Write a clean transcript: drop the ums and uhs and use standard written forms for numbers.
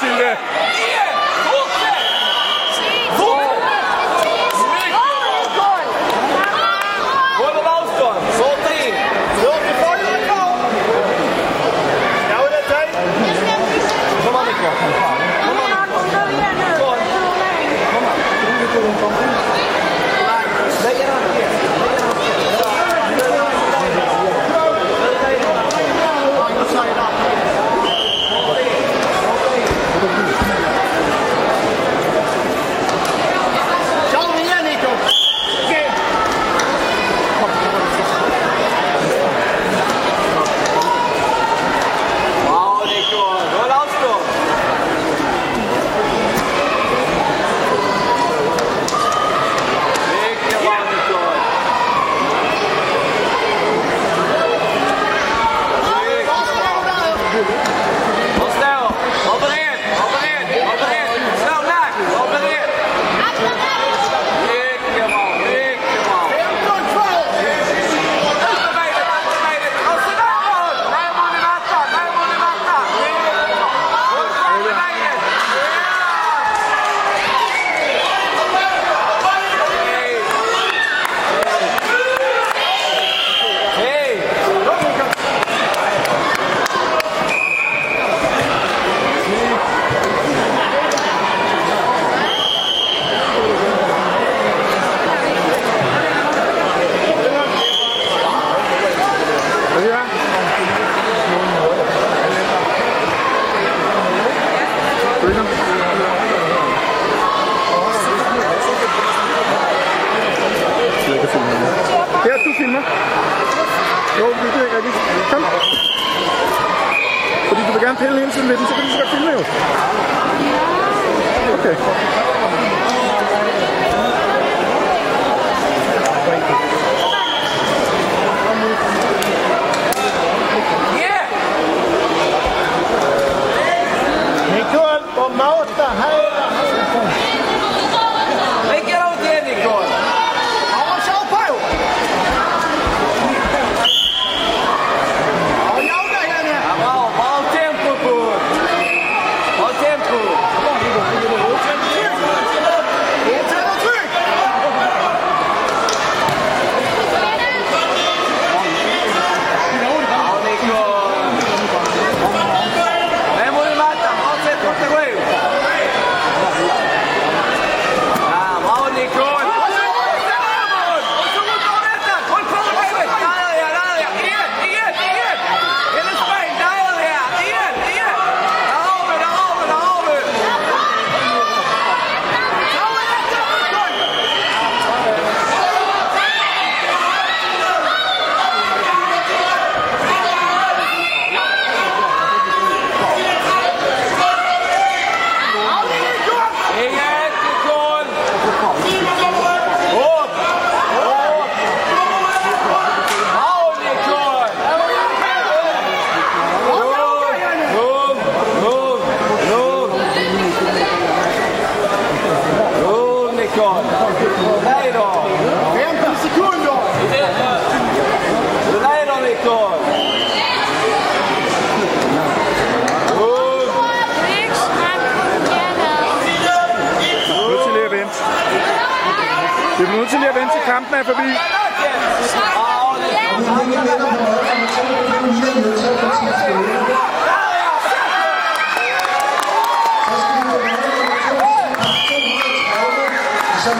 her, Tilde! Kampen er forbi.